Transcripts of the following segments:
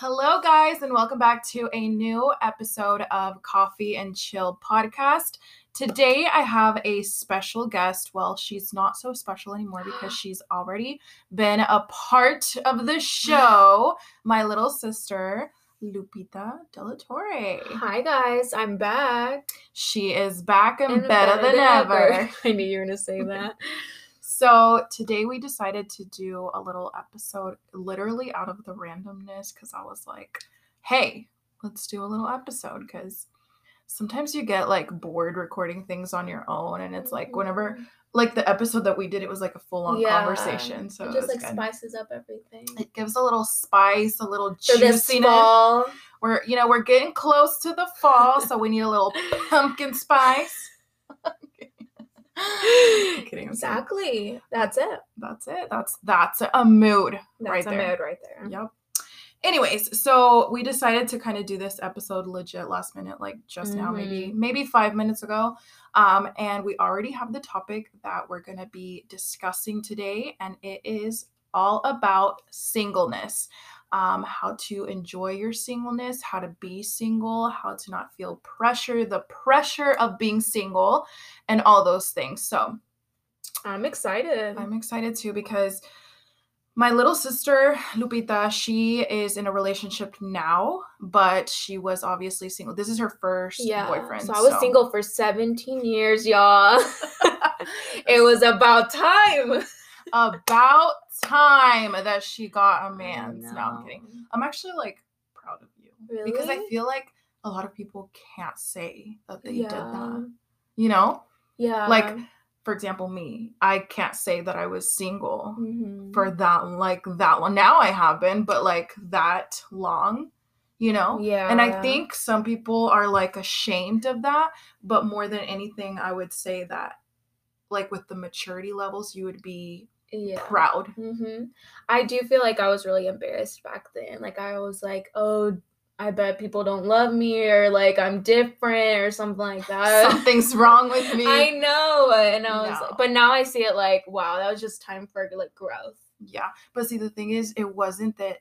Hello, guys, and welcome back to a new episode of Coffee and Chill Podcast. Today, I have a special guest. Well, she's not so special anymore because she's already been a part of the show. My little sister, Lupita De La Torre. Hi, guys. I'm back. She is back and better than ever. I knew you were going to say that. So today we decided to do a little episode literally out of the randomness because I was like, hey, let's do a little episode because sometimes you get like bored recording things on your own and it's like whenever like the episode that we did, it was like a full-on conversation. So it just like spices up everything. It gives a little spice, a little juiciness. For this fall. We're getting close to the fall, so we need a little pumpkin spice. I'm kidding. Exactly. That's it. That's a mood. That's a mood right there. Yep. Anyways, so we decided to kind of do this episode legit last minute, like just now, maybe 5 minutes ago. And we already have the topic that we're going to be discussing today. And it is all about singleness, how to enjoy your singleness, how to be single, how to not feel pressure, the pressure of being single, and all those things. So I'm excited. I'm excited too because my little sister, Lupita, she is in a relationship now, but she was obviously single. This is her first boyfriend. So I was single for 17 years, y'all. It was about time. About time that she got a man. No, I'm kidding. I'm actually like proud of you. Really? Because I feel like a lot of people can't say that they did that. You know? Yeah. Like, for example, me. I can't say that I was single for that long. Now I have been, but like that long, you know? Yeah. And I think some people are like ashamed of that, but more than anything, I would say that like with the maturity levels, you would be proud. I do feel like I was really embarrassed back then. Like I was like, oh, I bet people don't love me or like I'm different or something like that. Something's wrong with me. I know. And I was like, but now I see it like, wow, that was just time for like growth. Yeah. But see, the thing is, it wasn't that.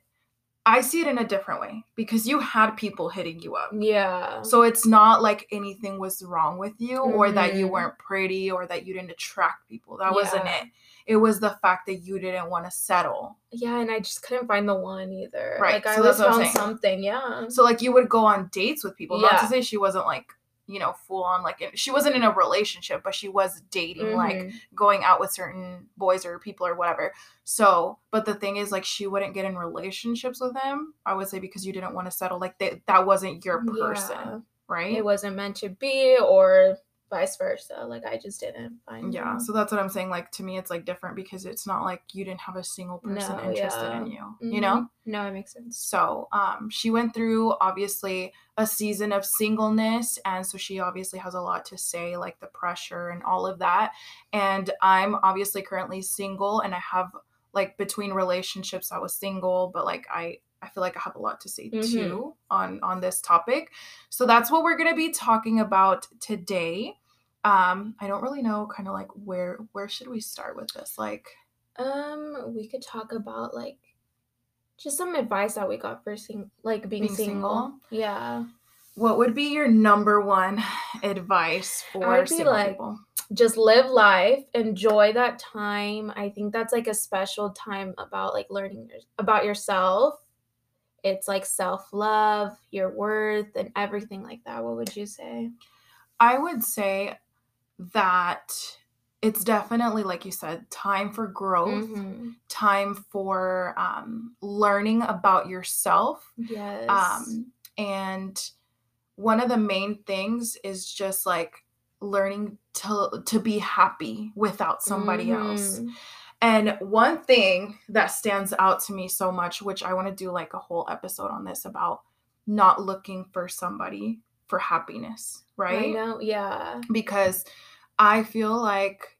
I see it in a different way because you had people hitting you up. Yeah. So it's not like anything was wrong with you or that you weren't pretty or that you didn't attract people. That wasn't it. It was the fact that you didn't want to settle. Yeah, and I just couldn't find the one either. Right. Like I was found something, So like you would go on dates with people. Not to say she wasn't like, you know, full on like she wasn't in a relationship, but she was dating, like going out with certain boys or people or whatever. So, but the thing is, like, she wouldn't get in relationships with them. I would say because you didn't want to settle, like that wasn't your person, right? It wasn't meant to be, or vice versa. Like I just didn't find. Yeah, so that's what I'm saying. Like to me, it's like different because it's not like you didn't have a single person interested in you. You know? No, it makes sense. So, she went through obviously a season of singleness, and so she obviously has a lot to say, like the pressure and all of that. And I'm obviously currently single, and I have like between relationships, I was single, but like I feel like I have a lot to say too on this topic. So that's what we're going to be talking about today. I don't really know kind of like where should we start with this? Like, we could talk about like just some advice that we got for being single. Yeah. What would be your number one advice for single people? Just live life, enjoy that time. I think that's like a special time about like learning about yourself. It's like self-love, your worth, and everything like that. What would you say? I would say that it's definitely, like you said, time for growth, time for learning about yourself. Yes. And one of the main things is just like learning to be happy without somebody else. And one thing that stands out to me so much, which I want to do like a whole episode on this about not looking for somebody for happiness, right? I know, yeah. Because I feel like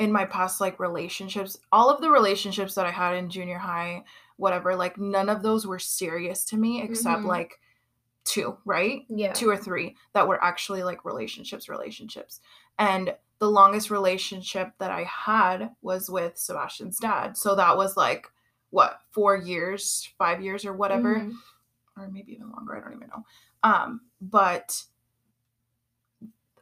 in my past like relationships, all of the relationships that I had in junior high, whatever, like none of those were serious to me except like two, right? Yeah. Two or three that were actually like relationships. And the longest relationship that I had was with Sebastian's dad. So that was like, what, 4 years, 5 years or whatever. or maybe even longer, I don't even know. But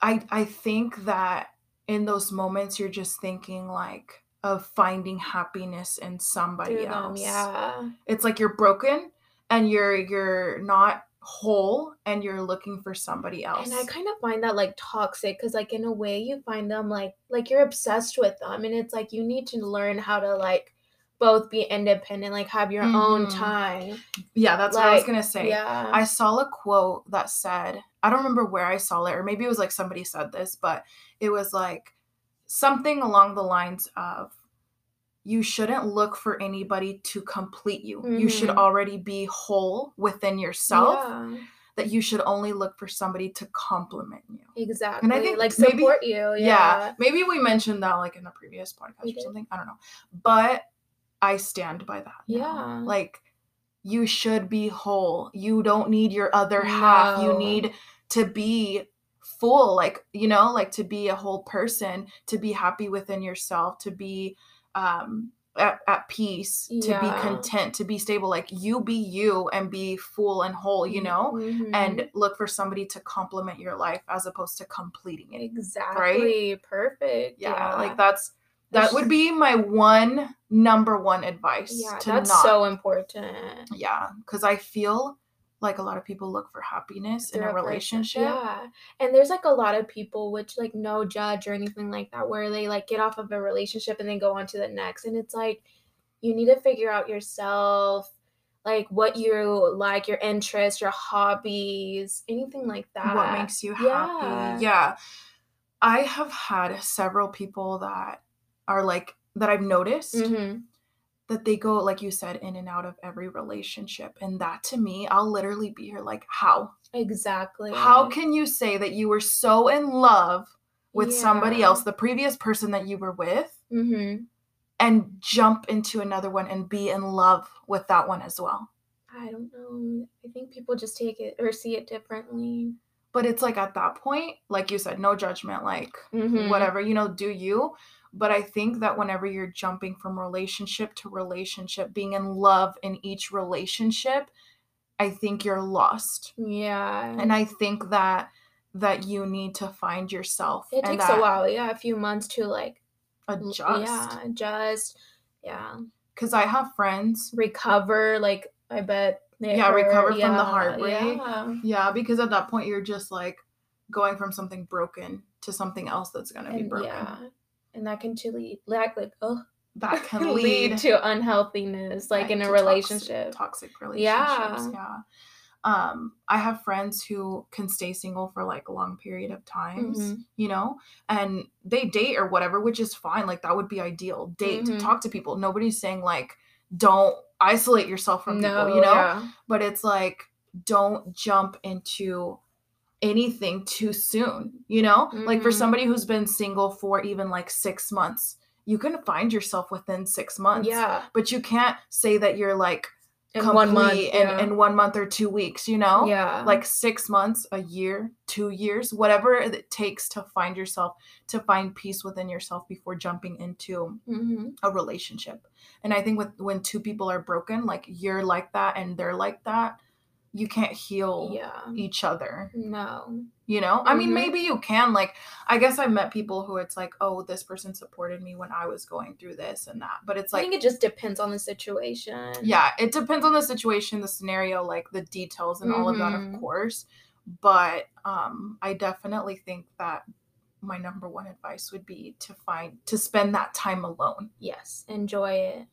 I think that in those moments, you're just thinking like of finding happiness in somebody else. Yeah. It's like you're broken and you're not whole and you're looking for somebody else. And I kind of find that like toxic, because like in a way you find them like you're obsessed with them, and it's like you need to learn how to like both be independent, like have your own time. Yeah, that's like, what I was gonna say. Yeah. I saw a quote that said, I don't remember where I saw it, or maybe it was like somebody said this, but it was like something along the lines of, you shouldn't look for anybody to complete you. Mm-hmm. You should already be whole within yourself. Yeah. That you should only look for somebody to compliment you. Exactly. And I think like maybe, support you. Yeah. Maybe we mentioned that like in the previous podcast or something. I don't know. But I stand by that. Yeah. Now. Like you should be whole. You don't need your other half. You need to be full. Like, you know, like to be a whole person, to be happy within yourself, to be at peace, to be content, to be stable. Like you be you and be full and whole, you know, and look for somebody to complement your life as opposed to completing it. Exactly. Right? Perfect. Yeah. Like that would be my number one advice. Yeah, that's so important. Yeah. Because I feel like a lot of people look for happiness in a relationship. Yeah. And there's like a lot of people, which like no judge or anything like that, where they like get off of a relationship and then go on to the next. And it's like, you need to figure out yourself, like what you like, your interests, your hobbies, anything like that. What makes you happy. Yeah. I have had several people that are like, that I've noticed that they go, like you said, in and out of every relationship. And that to me, I'll literally be here like, how? Exactly. How can you say that you were so in love with somebody else, the previous person that you were with, and jump into another one and be in love with that one as well? I don't know. I think people just take it or see it differently. But it's like at that point, like you said, no judgment, like whatever, you know, do you. But I think that whenever you're jumping from relationship to relationship, being in love in each relationship, I think you're lost. Yeah. And I think that you need to find yourself. It takes a while, a few months to like adjust. Yeah, adjust. Yeah. Because I have friends. Recover, like I bet. Recover from the heartbreak. Yeah. Because at that point you're just like going from something broken to something else that's going to be broken. Yeah. And that can lead to unhealthiness, like in a relationship. Toxic relationships. Yeah. I have friends who can stay single for like a long period of times, you know, and they date or whatever, which is fine. Like that would be ideal. Date, talk to people. Nobody's saying like, don't isolate yourself from people, you know, but it's like, don't jump into anything too soon, you know, like for somebody who's been single for even like 6 months, you can find yourself within 6 months, but you can't say that you're like in complete 1 month, in 1 month or 2 weeks, you know, like 6 months, a year, 2 years, whatever it takes to find yourself, to find peace within yourself before jumping into a relationship. And I think when two people are broken, like you're like that and they're like that, you can't heal each other. No. You know? I mean, maybe you can. Like, I guess I've met people who it's like, oh, this person supported me when I was going through this and that. But it's like... I think it just depends on the situation. Yeah, it depends on the situation, the scenario, like the details and all of that, of course. But I definitely think that my number one advice would be to spend that time alone. Yes. Enjoy it.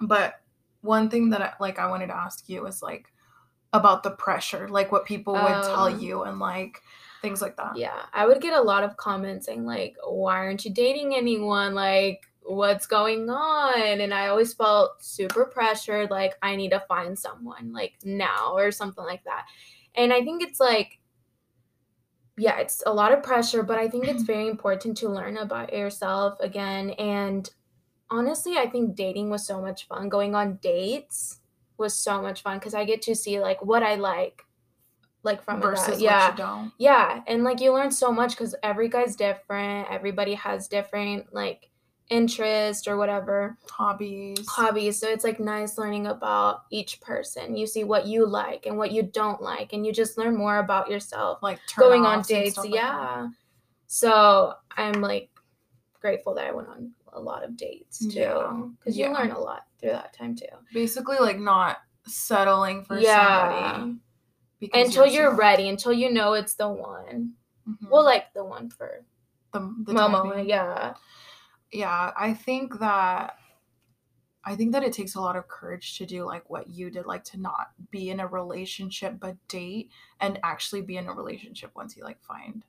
But one thing that I wanted to ask you is like, about the pressure, like what people would tell you and like things like that. Yeah, I would get a lot of comments saying like, why aren't you dating anyone? Like, what's going on? And I always felt super pressured, like I need to find someone like now or something like that. And I think it's like, yeah, it's a lot of pressure, but I think it's very important to learn about yourself again. And honestly, I think dating was so much fun. Going on dates was so much fun because I get to see like what I like from versus what you don't. Yeah, and like you learn so much because every guy's different, everybody has different like interest or whatever. Hobbies. So it's like nice learning about each person. You see what you like and what you don't like, and you just learn more about yourself. Like going on dates. Yeah. So I'm like grateful that I went on a lot of dates too, because you learn a lot through that time too. Basically, like not settling for somebody until you're ready, until you know it's the one. Mm-hmm. Well, like the one for the moment. Yeah, I think that it takes a lot of courage to do like what you did, like to not be in a relationship but date and actually be in a relationship once you like find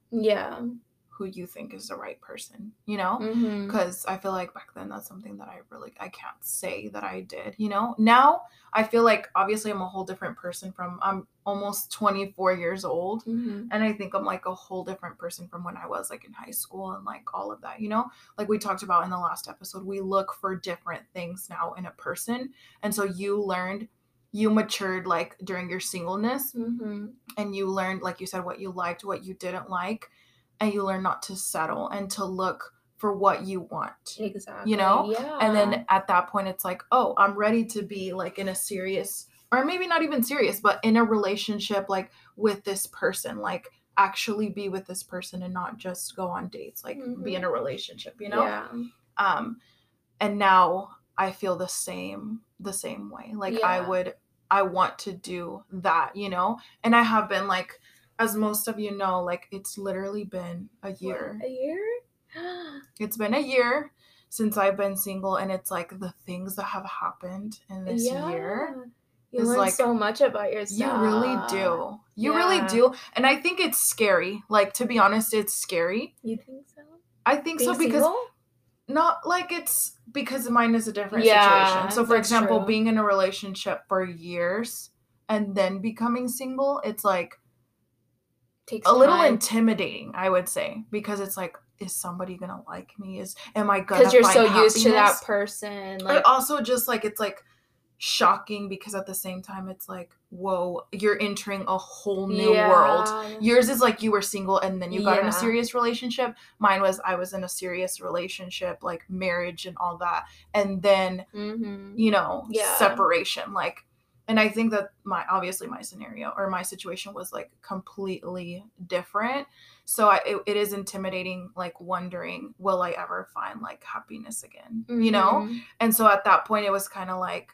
who you think is the right person, you know? Because I feel like back then that's something that I can't say that I did, you know? Now I feel like obviously I'm a whole different person from, I'm almost 24 years old. Mm-hmm. And I think I'm like a whole different person from when I was like in high school and like all of that, you know? Like we talked about in the last episode, we look for different things now in a person. And so you matured like during your singleness and you learned, like you said, what you liked, what you didn't like. And you learn not to settle and to look for what you want. Exactly. You know? Yeah. And then at that point, it's like, oh, I'm ready to be like in a serious, or maybe not even serious, but in a relationship, like with this person, like actually be with this person and not just go on dates, like be in a relationship, you know? Yeah. And now I feel the same way. Like I want to do that, you know? And I have been like, as most of you know, like, it's literally been a year. What, a year? It's been a year since I've been single, and it's, like, the things that have happened in this year. You learn like, so much about yourself. You really do. You really do. And I think it's scary. Like, to be honest, it's scary. You think so? I think being so because... single? Not like it's... Because mine is a different situation. So, for example, being in a relationship for years and then becoming single, it's, like... a little intimidating, I would say, because it's like, is somebody gonna like me? Am I gonna? Because you're so used to that person. Like, but also just like it's like shocking because at the same time it's like, whoa, you're entering a whole new world. Yours is like you were single and then you got in a serious relationship. Mine was I was in a serious relationship, like marriage and all that, and then you know separation, like. And I think that my scenario or my situation was like completely different. So it is intimidating, like wondering, will I ever find like happiness again, you know? And so at that point it was kind of like,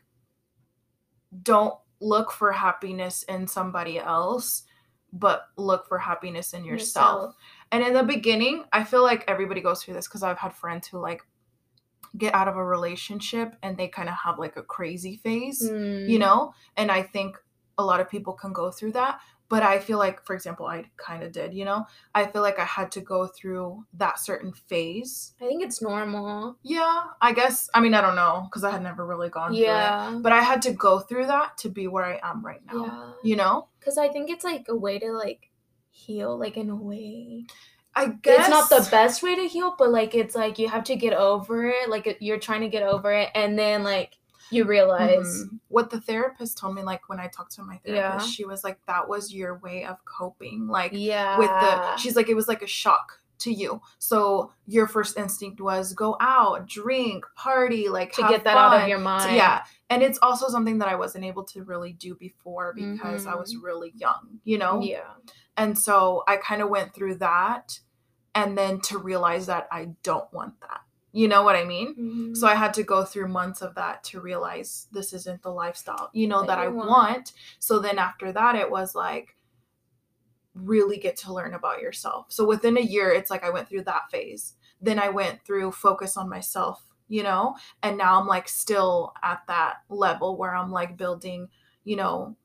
don't look for happiness in somebody else, but look for happiness in yourself. And in the beginning, I feel like everybody goes through this because I've had friends who like, get out of a relationship and they kind of have like a crazy phase, you know? And I think a lot of people can go through that, but I feel like, for example, I kind of did, you know? I feel like I had to go through that certain phase. I think it's normal. Yeah, I guess. I mean, I don't know because I had never really gone through it, but I had to go through that to be where I am right now, you know? Because I think it's like a way to like heal, like in a way. I guess it's not the best way to heal, but like it's like you have to get over it, like you're trying to get over it, and then like you realize what the therapist told me, like when I talked to my therapist, she was like, that was your way of coping, like with the, she's like, it was like a shock to you, so your first instinct was go out, drink, party, like to get that fun. Out of your mind. And it's also something that I wasn't able to really do before because I was really young, you know? And so I kind of went through that, and then to realize that I don't want that. You know what I mean? So I had to go through months of that to realize this isn't the lifestyle, you know, that I want. So then after that, it was like, really get to learn about yourself. So within a year, it's like I went through that phase. Then I went through focus on myself, you know, and now I'm like still at that level where I'm like building, you know,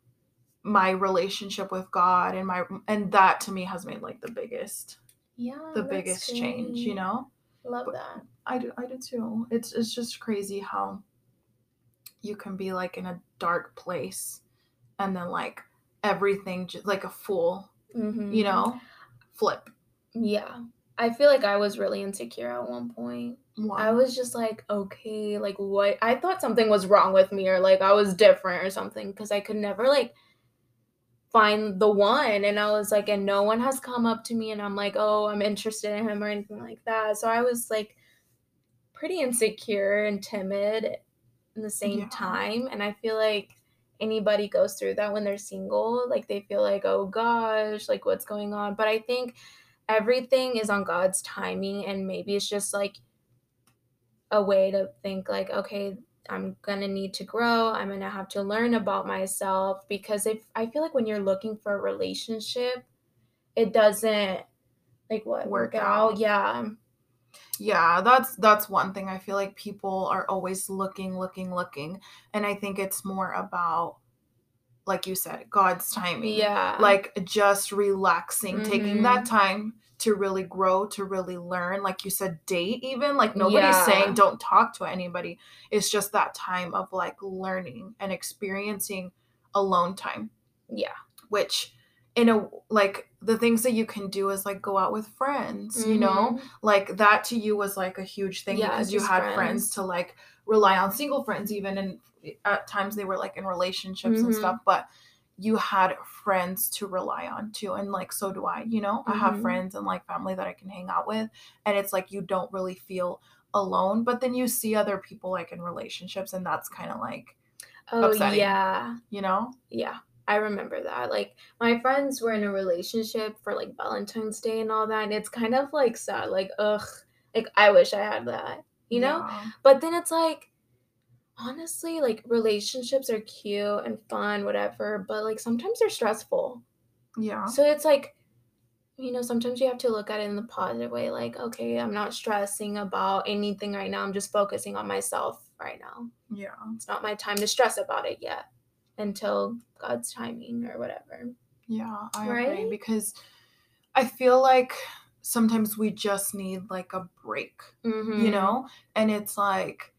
my relationship with God and that to me has made like the biggest, the biggest change, you know? Love that. I do too. It's just crazy how you can be like in a dark place and then like everything, just like a full, you know, flip. Yeah. I feel like I was really insecure at one point. Wow. I was just like, okay, like what? I thought something was wrong with me or like I was different or something because I could never like find the one. And I was like, and no one has come up to me and I'm like, oh, I'm interested in him or anything like that. So I was like pretty insecure and timid in the same time. And I feel like anybody goes through that when they're single. Like, they feel like, oh gosh, like, what's going on? But I think everything is on God's timing, and maybe it's just like a way to think like, okay, I'm gonna need to grow, I'm gonna have to learn about myself, because if I feel like when you're looking for a relationship, it doesn't like work out. Yeah, that's one thing. I feel like people are always looking, and I think it's more about, like you said, God's timing. Yeah, like just relaxing, taking that time to really grow, to really learn. Like you said, date even. Like, nobody's saying don't talk to anybody. It's just that time of like learning and experiencing alone time. Yeah, which in a like the things that you can do is like go out with friends, you know, like that to you was like a huge thing, because you had friends to like rely on, single friends even, and at times they were like in relationships and stuff, but you had friends to rely on too. And like, so do I, you know, I have friends and like family that I can hang out with, and it's like you don't really feel alone. But then you see other people like in relationships, and that's kind of like upsetting, you know? Yeah, I remember that. Like, my friends were in a relationship for like Valentine's Day and all that, and it's kind of like sad, like, ugh, like I wish I had that, you know? But then it's like, honestly, like, relationships are cute and fun, whatever, but like sometimes they're stressful. Yeah. So it's like, you know, sometimes you have to look at it in the positive way, like, okay, I'm not stressing about anything right now. I'm just focusing on myself right now. Yeah. It's not my time to stress about it yet until God's timing or whatever. Yeah, I agree, because I feel like sometimes we just need like a break, you know? And it's like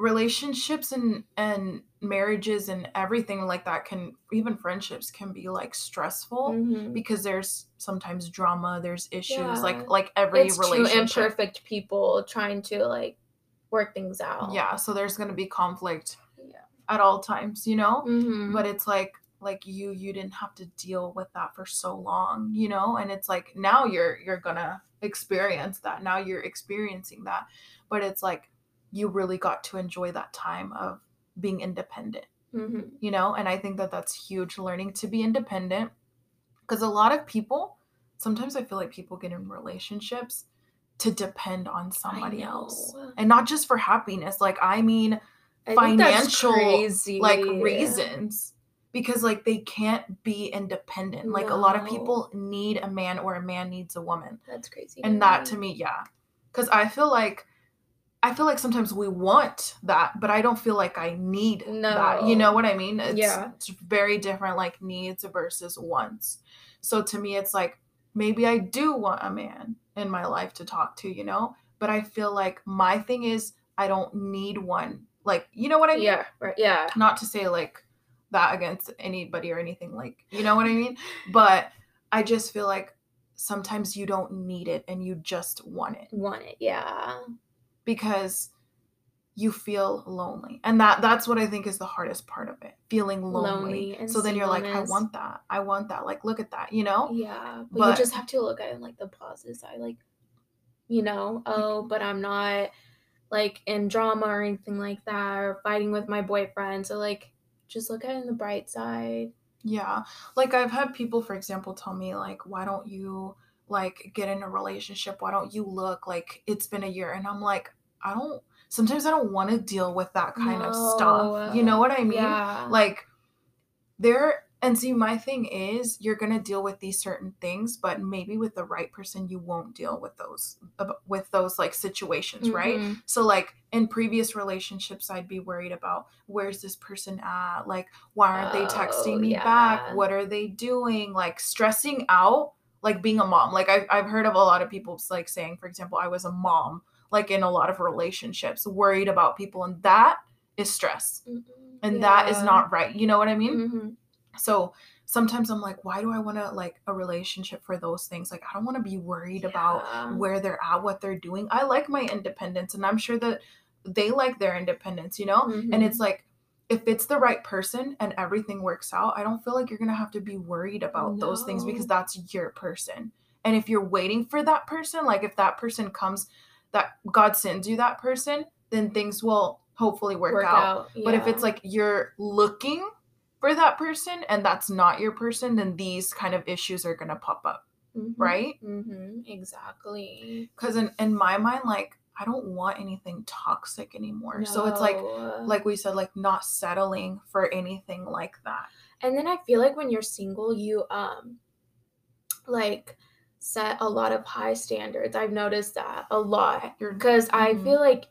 relationships and marriages and everything like that, can even friendships can be like stressful, because there's sometimes drama, there's issues, like every it's relationship. It's two imperfect people trying to like work things out. Yeah, so there's going to be conflict at all times, you know? But it's like you didn't have to deal with that for so long, you know? And it's like, now you're going to experience that. Now you're experiencing that. But it's like, you really got to enjoy that time of being independent, you know? And I think that that's huge, learning to be independent, because a lot of people, sometimes I feel like people get in relationships to depend on somebody else, and not just for happiness. Like, I mean, I financial like reasons, because like they can't be independent. Like, a lot of people need a man, or a man needs a woman. That's crazy. And that to me, because I feel like sometimes we want that, but I don't feel like I need that. You know what I mean? It's very different, like needs versus wants. So to me, it's like, maybe I do want a man in my life to talk to, you know? But I feel like my thing is, I don't need one. Like, you know what I mean? Yeah, right. Yeah. Not to say like that against anybody or anything, like, you know what I mean? But I just feel like sometimes you don't need it, and you just want it. Yeah. Because you feel lonely. And that's what I think is the hardest part of it, feeling lonely. So then you're like, I want that. Like, look at that, you know? Yeah, but you just have to look at it in, like, the positive side. Like, you know, oh, but I'm not, like, in drama or anything like that, or fighting with my boyfriend. So, like, just look at it in the bright side. Yeah. Like, I've had people, for example, tell me, like, why don't you like get in a relationship, why don't you look, like, it's been a year. And I'm like, I don't want to deal with that kind of stuff, you know what I mean? Like, there, and see, my thing is, you're gonna deal with these certain things, but maybe with the right person you won't deal with those like situations, right? So like in previous relationships, I'd be worried about, where's this person at, like, why aren't they texting me back, what are they doing, like stressing out. Like, being a mom, like, I've heard of a lot of people like saying, for example, I was a mom, like, in a lot of relationships, worried about people, and that is stress, and that is not right, you know what I mean? So sometimes I'm like, why do I want to, like, a relationship for those things? Like, I don't want to be worried about where they're at, what they're doing. I like my independence, and I'm sure that they like their independence, you know? And it's like, if it's the right person and everything works out, I don't feel like you're going to have to be worried about those things, because that's your person. And if you're waiting for that person, like, if that person comes that God sends you that person, then things will hopefully work out. Yeah. But if it's like you're looking for that person and that's not your person, then these kind of issues are going to pop up. Mm-hmm. Right? Mm-hmm. Exactly. Because in my mind, like, I don't want anything toxic anymore. No. So it's like we said, like not settling for anything like that. And then I feel like when you're single, you like set a lot of high standards. I've noticed that a lot. Because mm-hmm. I feel like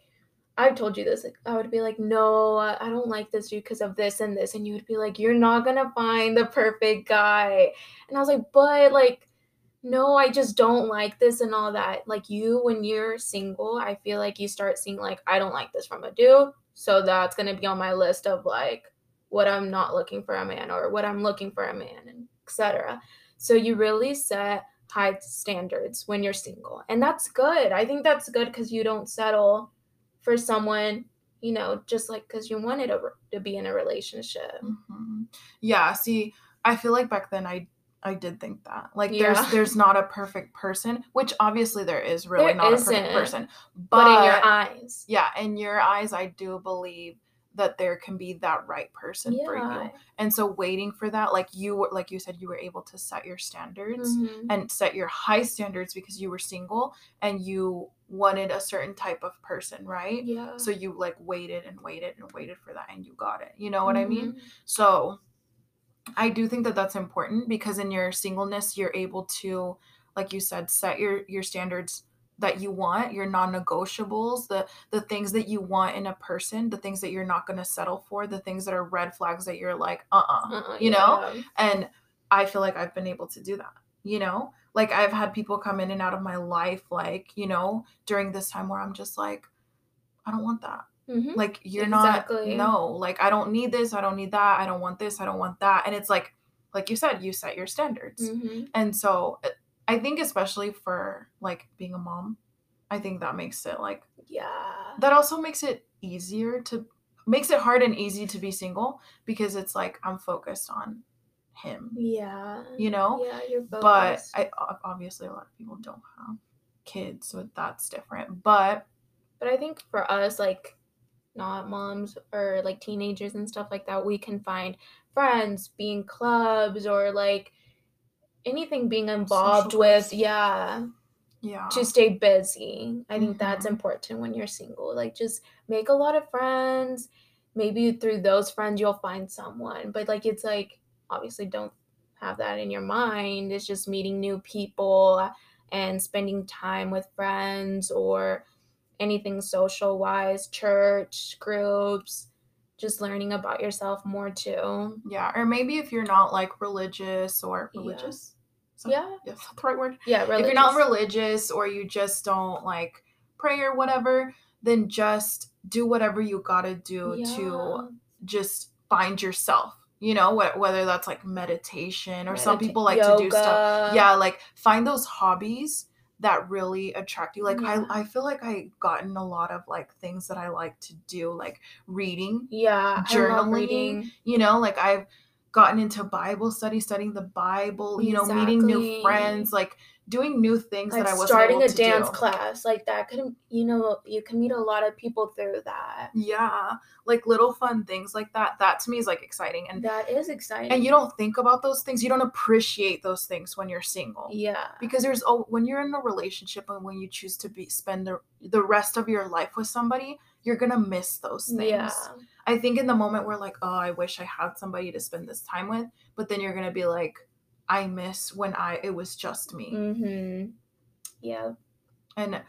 I've told you this. Like, I would be like, no, I don't like this dude because of this and this. And you would be like, you're not going to find the perfect guy. And I was like, but like, no, I just don't like this and all that. Like you, when you're single, I feel like you start seeing like, I don't like this from a dude. So that's going to be on my list of like what I'm not looking for a man or what I'm looking for a man, and etc. So you really set high standards when you're single. And that's good. I think that's good because you don't settle for someone, you know, just like because you wanted to be in a relationship. Mm-hmm. Yeah. See, I feel like back then I did think that. Like, yeah. there's not a perfect person, which obviously there is really a perfect person. But in your eyes. Yeah, in your eyes, I do believe that there can be that right person for you. And so waiting for that, like you said, you were able to set your standards mm-hmm. and set your high standards because you were single and you wanted a certain type of person, right? Yeah. So you, like, waited for that and you got it. You know what mm-hmm. I mean? So I do think that that's important because in your singleness, you're able to, like you said, set your standards that you want, your non-negotiables, the things that you want in a person, the things that you're not going to settle for, the things that are red flags that you're like, know? And I feel like I've been able to do that, you know? Like I've had people come in and out of my life, like, you know, during this time where I'm just like, I don't want that. Mm-hmm. Like you're exactly. not, no, like I don't need this, I don't need that, I don't want this, I don't want that. And it's like you said, you set your standards. Mm-hmm. And so I think especially for like being a mom, I think that makes it like, yeah, that also makes it hard and easy to be single because it's like, I'm focused on him. Yeah. You know, yeah, you're focused. But obviously a lot of people don't have kids, so that's different, but I think for us, like, not moms or like teenagers and stuff like that, we can find friends, being clubs or like anything being involved social with business. yeah to stay busy. I think mm-hmm. that's important when you're single, like just make a lot of friends. Maybe through those friends you'll find someone, but like it's like obviously don't have that in your mind. It's just meeting new people and spending time with friends or anything social wise, church groups, just learning about yourself more too. Yeah. Or maybe if you're not like religious. So, yeah. That's not the right word. Yeah. Religious. If you're not religious or you just don't like pray or whatever, then just do whatever you gotta do to just find yourself. You know, whether that's like meditation or some people like yoga. To do stuff. Yeah. Like find those hobbies that really attract you. Like I feel like I gotten a lot of like things that I like to do, like reading, journaling, I love reading. You know, like I've gotten into Bible study, studying the Bible, you know, meeting new friends, like doing new things like that I wasn't able to do. Starting a dance class, like that could, you know, you can meet a lot of people through that. Yeah, like little fun things like that. That to me is like exciting. And that is exciting. And you don't think about those things. You don't appreciate those things when you're single. Yeah. Because when you're in a relationship and when you choose to spend the rest of your life with somebody, you're going to miss those things. Yeah. I think in the moment we're like, oh, I wish I had somebody to spend this time with. But then you're going to be like, I miss when it was just me. Mm-hmm. Yeah. And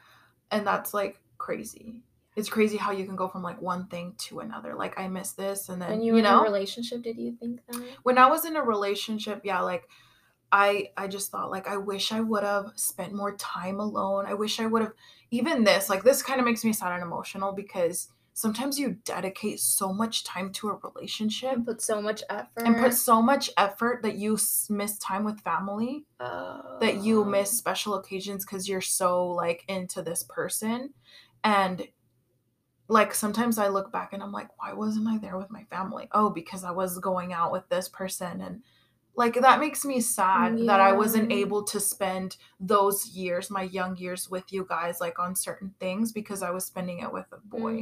that's like crazy. It's crazy how you can go from like one thing to another. Like I miss this. And then, when you were in a relationship, did you think that? When I was in a relationship, yeah, like I just thought like, I wish I would have spent more time alone. I wish I would have, even this, like this kind of makes me sad and emotional because sometimes you dedicate so much time to a relationship and put so much effort that you miss time with family, that you miss special occasions because you're so like into this person. And like sometimes I look back and I'm like, why wasn't I there with my family? Oh, because I was going out with this person and Like, that makes me sad that I wasn't able to spend those years, my young years with you guys, like, on certain things because I was spending it with a boy,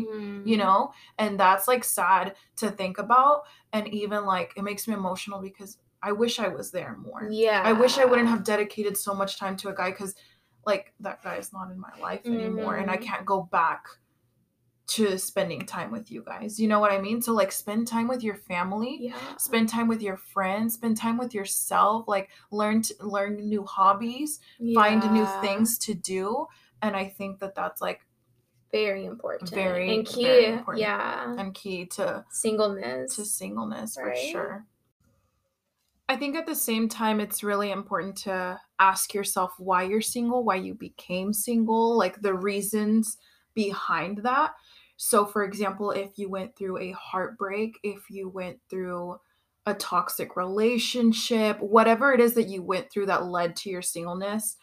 you know? And that's, like, sad to think about. And even, like, it makes me emotional because I wish I was there more. Yeah. I wish I wouldn't have dedicated so much time to a guy because, like, that guy is not in my life anymore. And I can't go back to spending time with you guys. You know what I mean? So, like, spend time with your family, spend time with your friends, spend time with yourself, like, learn new hobbies, find new things to do. And I think that that's, like, very important. Very important. Yeah. And key to singleness. Right? For sure. I think at the same time, it's really important to ask yourself why you're single, why you became single, like, the reasons behind that. So, for example, if you went through a heartbreak, if you went through a toxic relationship, whatever it is that you went through that led to your singleness,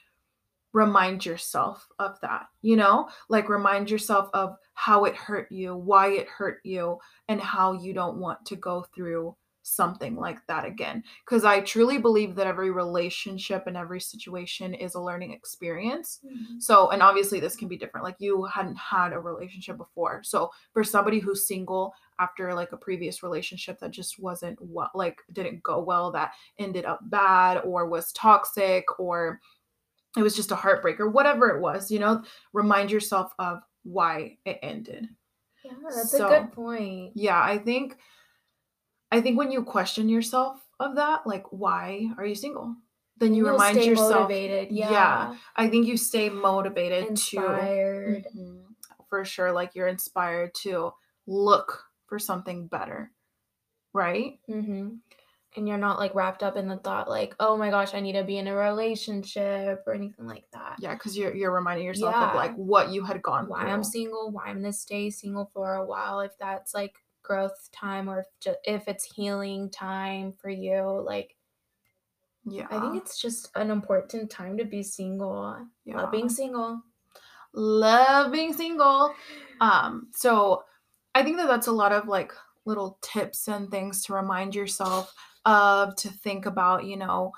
remind yourself of that, you know? Like, remind yourself of how it hurt you, why it hurt you, and how you don't want to go through something like that again. Because I truly believe that every relationship and every situation is a learning experience. So, and obviously this can be different, like, you hadn't had a relationship before, so for somebody who's single after, like, a previous relationship that just wasn't what, like, didn't go well, that ended up bad or was toxic, or it was just a heartbreak, or whatever it was, you know, remind yourself of why it ended. Yeah, that's a good point. Yeah, I think when you question yourself of that, like, why are you single? Then you remind yourself. Motivated. Yeah. I think you stay motivated, inspired. For sure. Like, you're inspired to look for something better. Right? Mm-hmm. And you're not, like, wrapped up in the thought, like, oh my gosh, I need to be in a relationship or anything like that. Yeah, because you're reminding yourself of, like, what you had gone through. Why I'm single, why I'm going to stay single for a while, if that's, like, growth time, or if it's healing time for you. Like, yeah, I think it's just an important time to be single. Yeah. Love being single. So I think that that's a lot of, like, little tips and things to remind yourself of, to think about, you know,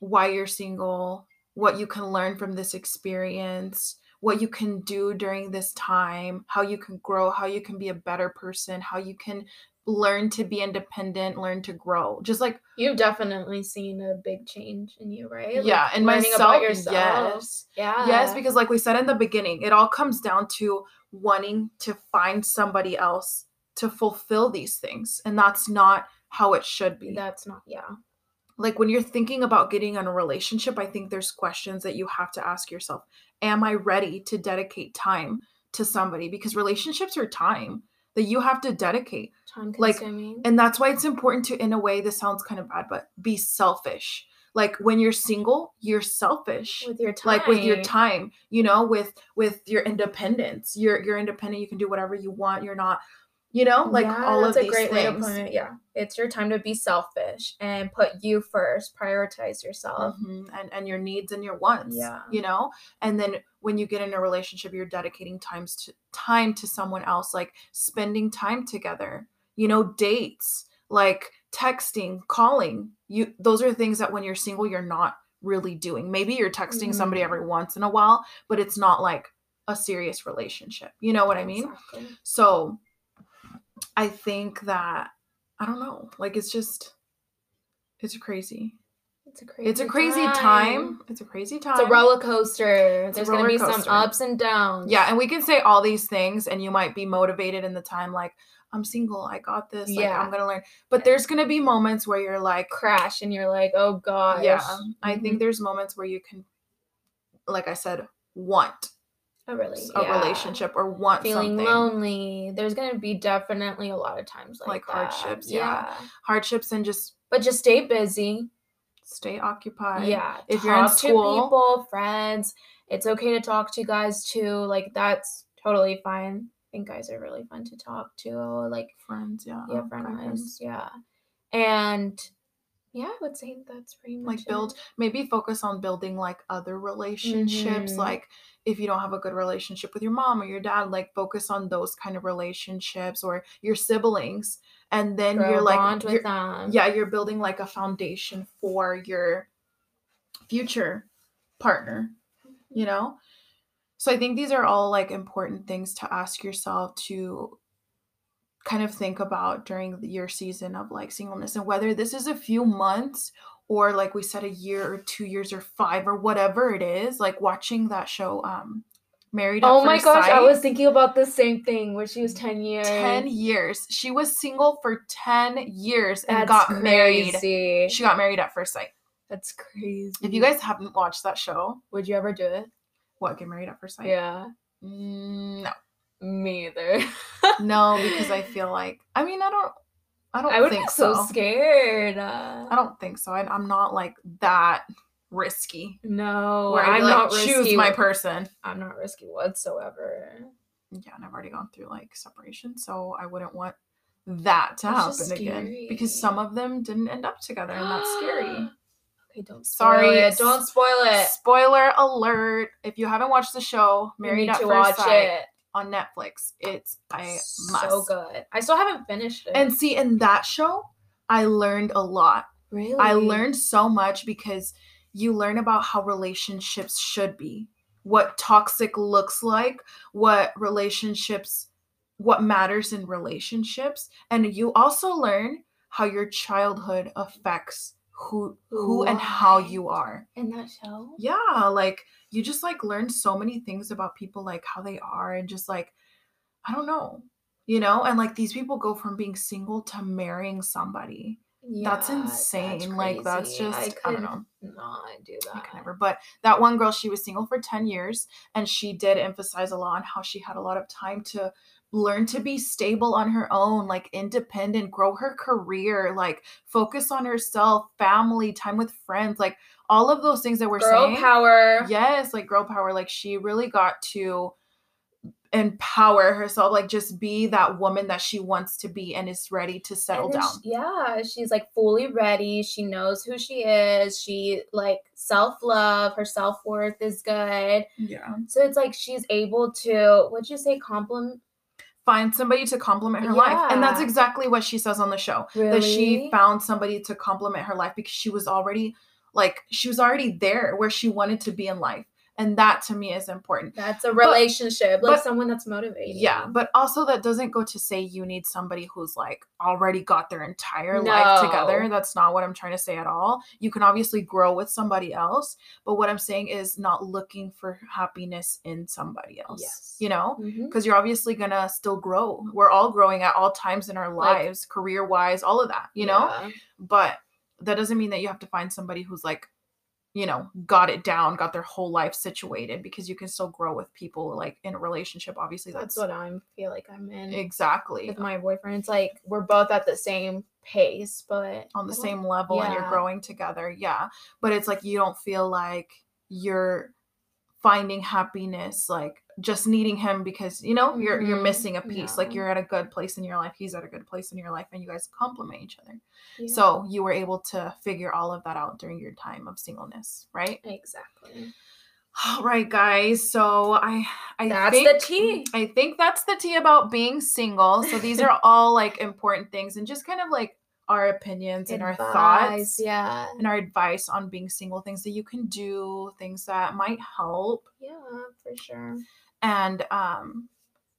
why you're single, what you can learn from this experience, what you can do during this time, how you can grow, how you can be a better person, how you can learn to be independent, learn to grow. Just, like, you've definitely seen a big change in you, right? Yeah, like, and myself, yes. Yeah. Yes, because, like we said in the beginning, it all comes down to wanting to find somebody else to fulfill these things. And that's not how it should be. That's not, like, when you're thinking about getting in a relationship, I think there's questions that you have to ask yourself. Am I ready to dedicate time to somebody? Because relationships are time that you have to dedicate. Time consuming. Like, and that's why it's important to, in a way, this sounds kind of bad, but be selfish. Like, when you're single, you're selfish. With your time. Like, with your time, you know, with your independence. You're independent. You can do whatever you want. You're not, you know, like, all of these things. That's a great way to put it. Yeah. It's your time to be selfish and put you first, prioritize yourself and your needs and your wants, you know? And then when you get in a relationship, you're dedicating time to someone else, like, spending time together, you know, dates, like, texting, calling. Those are things that when you're single, you're not really doing. Maybe you're texting somebody every once in a while, but it's not like a serious relationship. You know what I mean? Exactly. So I think that, I don't know, like, it's crazy. It's a crazy time. It's a crazy time. It's a roller coaster. There's going to be some ups and downs. Yeah, and we can say all these things, and you might be motivated in the time, like, I'm single, I got this, like, I'm going to learn. But there's going to be moments where you're, like, crash, and you're like, oh, gosh. Yeah, I think there's moments where you can, like I said, want a relationship or want feeling something. Lonely. There's going to be definitely a lot of times like that. Hardships. Yeah. Hardships and just stay busy. Stay occupied. Yeah. If you're in school. To people, friends. It's okay to talk to guys too. Like, that's totally fine. I think guys are really fun to talk to. Like, friends. Yeah. Yeah. Friends. Yeah. And I would say that's pretty much maybe focus on building, like, other relationships. Like, if you don't have a good relationship with your mom or your dad, like, focus on those kind of relationships, or your siblings, and then you're like, with them. Yeah, you're building like a foundation for your future partner, you know? So I think these are all like important things to ask yourself to kind of think about during your season of like singleness, and whether this is a few months or like we said, a year or 2 years or five or whatever it is, like watching that show, Married at First Sight. Oh my gosh, I was thinking about the same thing where she was 10 years. 10 years. She was single for 10 years and got married. She got married at first sight. That's crazy. If you guys haven't watched that show, would you ever do it? What, get married at first sight? Yeah. No. Me either. No, because I feel like, I mean, I would be so scared. I don't think so. I'm not like that risky. No, I'm like, not risky. Choose my person. I'm not risky whatsoever. Yeah, and I've already gone through like separation, so I wouldn't want that to happen again. Because some of them didn't end up together, and that's scary. Okay, don't spoil it. Don't spoil it. Spoiler alert! If you haven't watched the show, Married at First Sight on Netflix, so good. I still haven't finished it. And see, in that show, I learned a lot. Really, I learned so much because you learn about how relationships should be, what toxic looks like, what matters in relationships. And you also learn how your childhood affects who and how you are. In that show? Yeah. Like you just like learn so many things about people, like how they are and just like, I don't know, you know, and like these people go from being single to marrying somebody. Yeah, that's insane. That's like that's just I don't know. Not do that. I could never. But that one girl, she was single for 10 years and she did emphasize a lot on how she had a lot of time to learn to be stable on her own, like independent, grow her career, like focus on herself, family, time with friends, like all of those things that we're saying. Girl power. Yes, like girl power. Like she really got to empower herself, like just be that woman that she wants to be and is ready to settle down. She's like fully ready. She knows who she is. She like self-love, her self-worth is good. Yeah. So it's like she's able to, what'd you say, find somebody to complement her life. And that's exactly what she says on the show. Really? That she found somebody to complement her life because she was already there where she wanted to be in life. And that to me is important. That's a relationship, but someone that's motivating. Yeah, but also that doesn't go to say you need somebody who's like already got their entire life together. That's not what I'm trying to say at all. You can obviously grow with somebody else, but what I'm saying is not looking for happiness in somebody else. Yes. You know, because you're obviously gonna still grow. We're all growing at all times in our lives, like, career-wise, all of that. You know, but that doesn't mean that you have to find somebody who's like, you know, got it down, got their whole life situated, because you can still grow with people like in a relationship. Obviously, that's what I feel like I'm in. Exactly. With my boyfriend, it's like we're both at the same pace, but on the same level, and you're growing together. Yeah. But it's like you don't feel like you're finding happiness, like just needing him because, you know, you're missing a piece. Like you're at a good place in your life. He's at a good place in your life, and you guys complement each other. Yeah. So you were able to figure all of that out during your time of singleness, right? Exactly. All right, guys. So I think that's the tea about being single. So these are all like important things and just kind of like our opinions and our thoughts and our advice on being single, things that you can do, things that might help. Yeah, for sure. And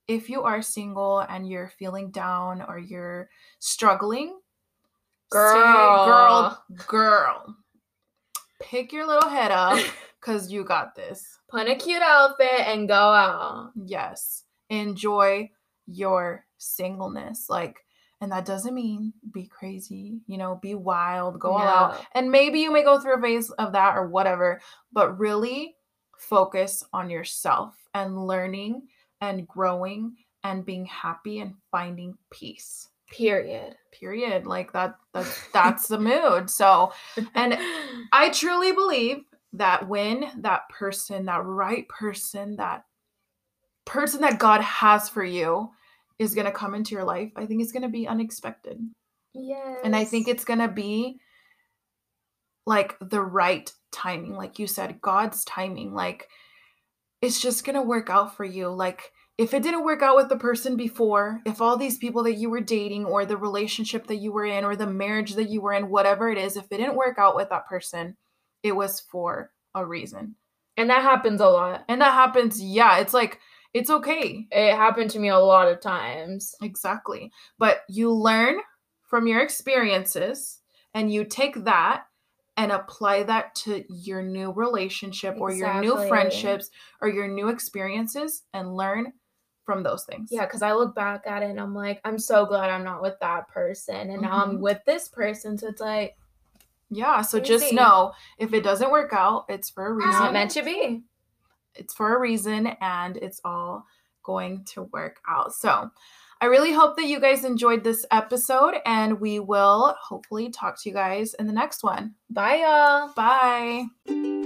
if you are single and you're feeling down or you're struggling, girl, pick your little head up because you got this. Put a cute outfit and go out. Yes. Enjoy your singleness. Like, and that doesn't mean be crazy, you know, be wild, go all out. And maybe you may go through a phase of that or whatever, but really focus on yourself and learning and growing and being happy and finding peace. Period. Like that's the mood. So, and I truly believe that when that person that God has for you is going to come into your life, I think it's going to be unexpected. Yes. And I think it's going to be like the right timing. Like you said, God's timing, like it's just going to work out for you. Like if it didn't work out with the person before, if all these people that you were dating or the relationship that you were in or the marriage that you were in, whatever it is, if it didn't work out with that person, it was for a reason. And that happens a lot. And that happens, yeah, it's like, it's okay. It happened to me a lot of times. Exactly. But you learn from your experiences and you take that and apply that to your new relationship or your new friendships or your new experiences and learn from those things. Yeah, because I look back at it and I'm like, I'm so glad I'm not with that person. And now I'm with this person. So it's like, yeah, so just know if it doesn't work out, it's for a reason. It's not meant to be. It's for a reason and it's all going to work out. So I really hope that you guys enjoyed this episode and we will hopefully talk to you guys in the next one. Bye, y'all. Bye.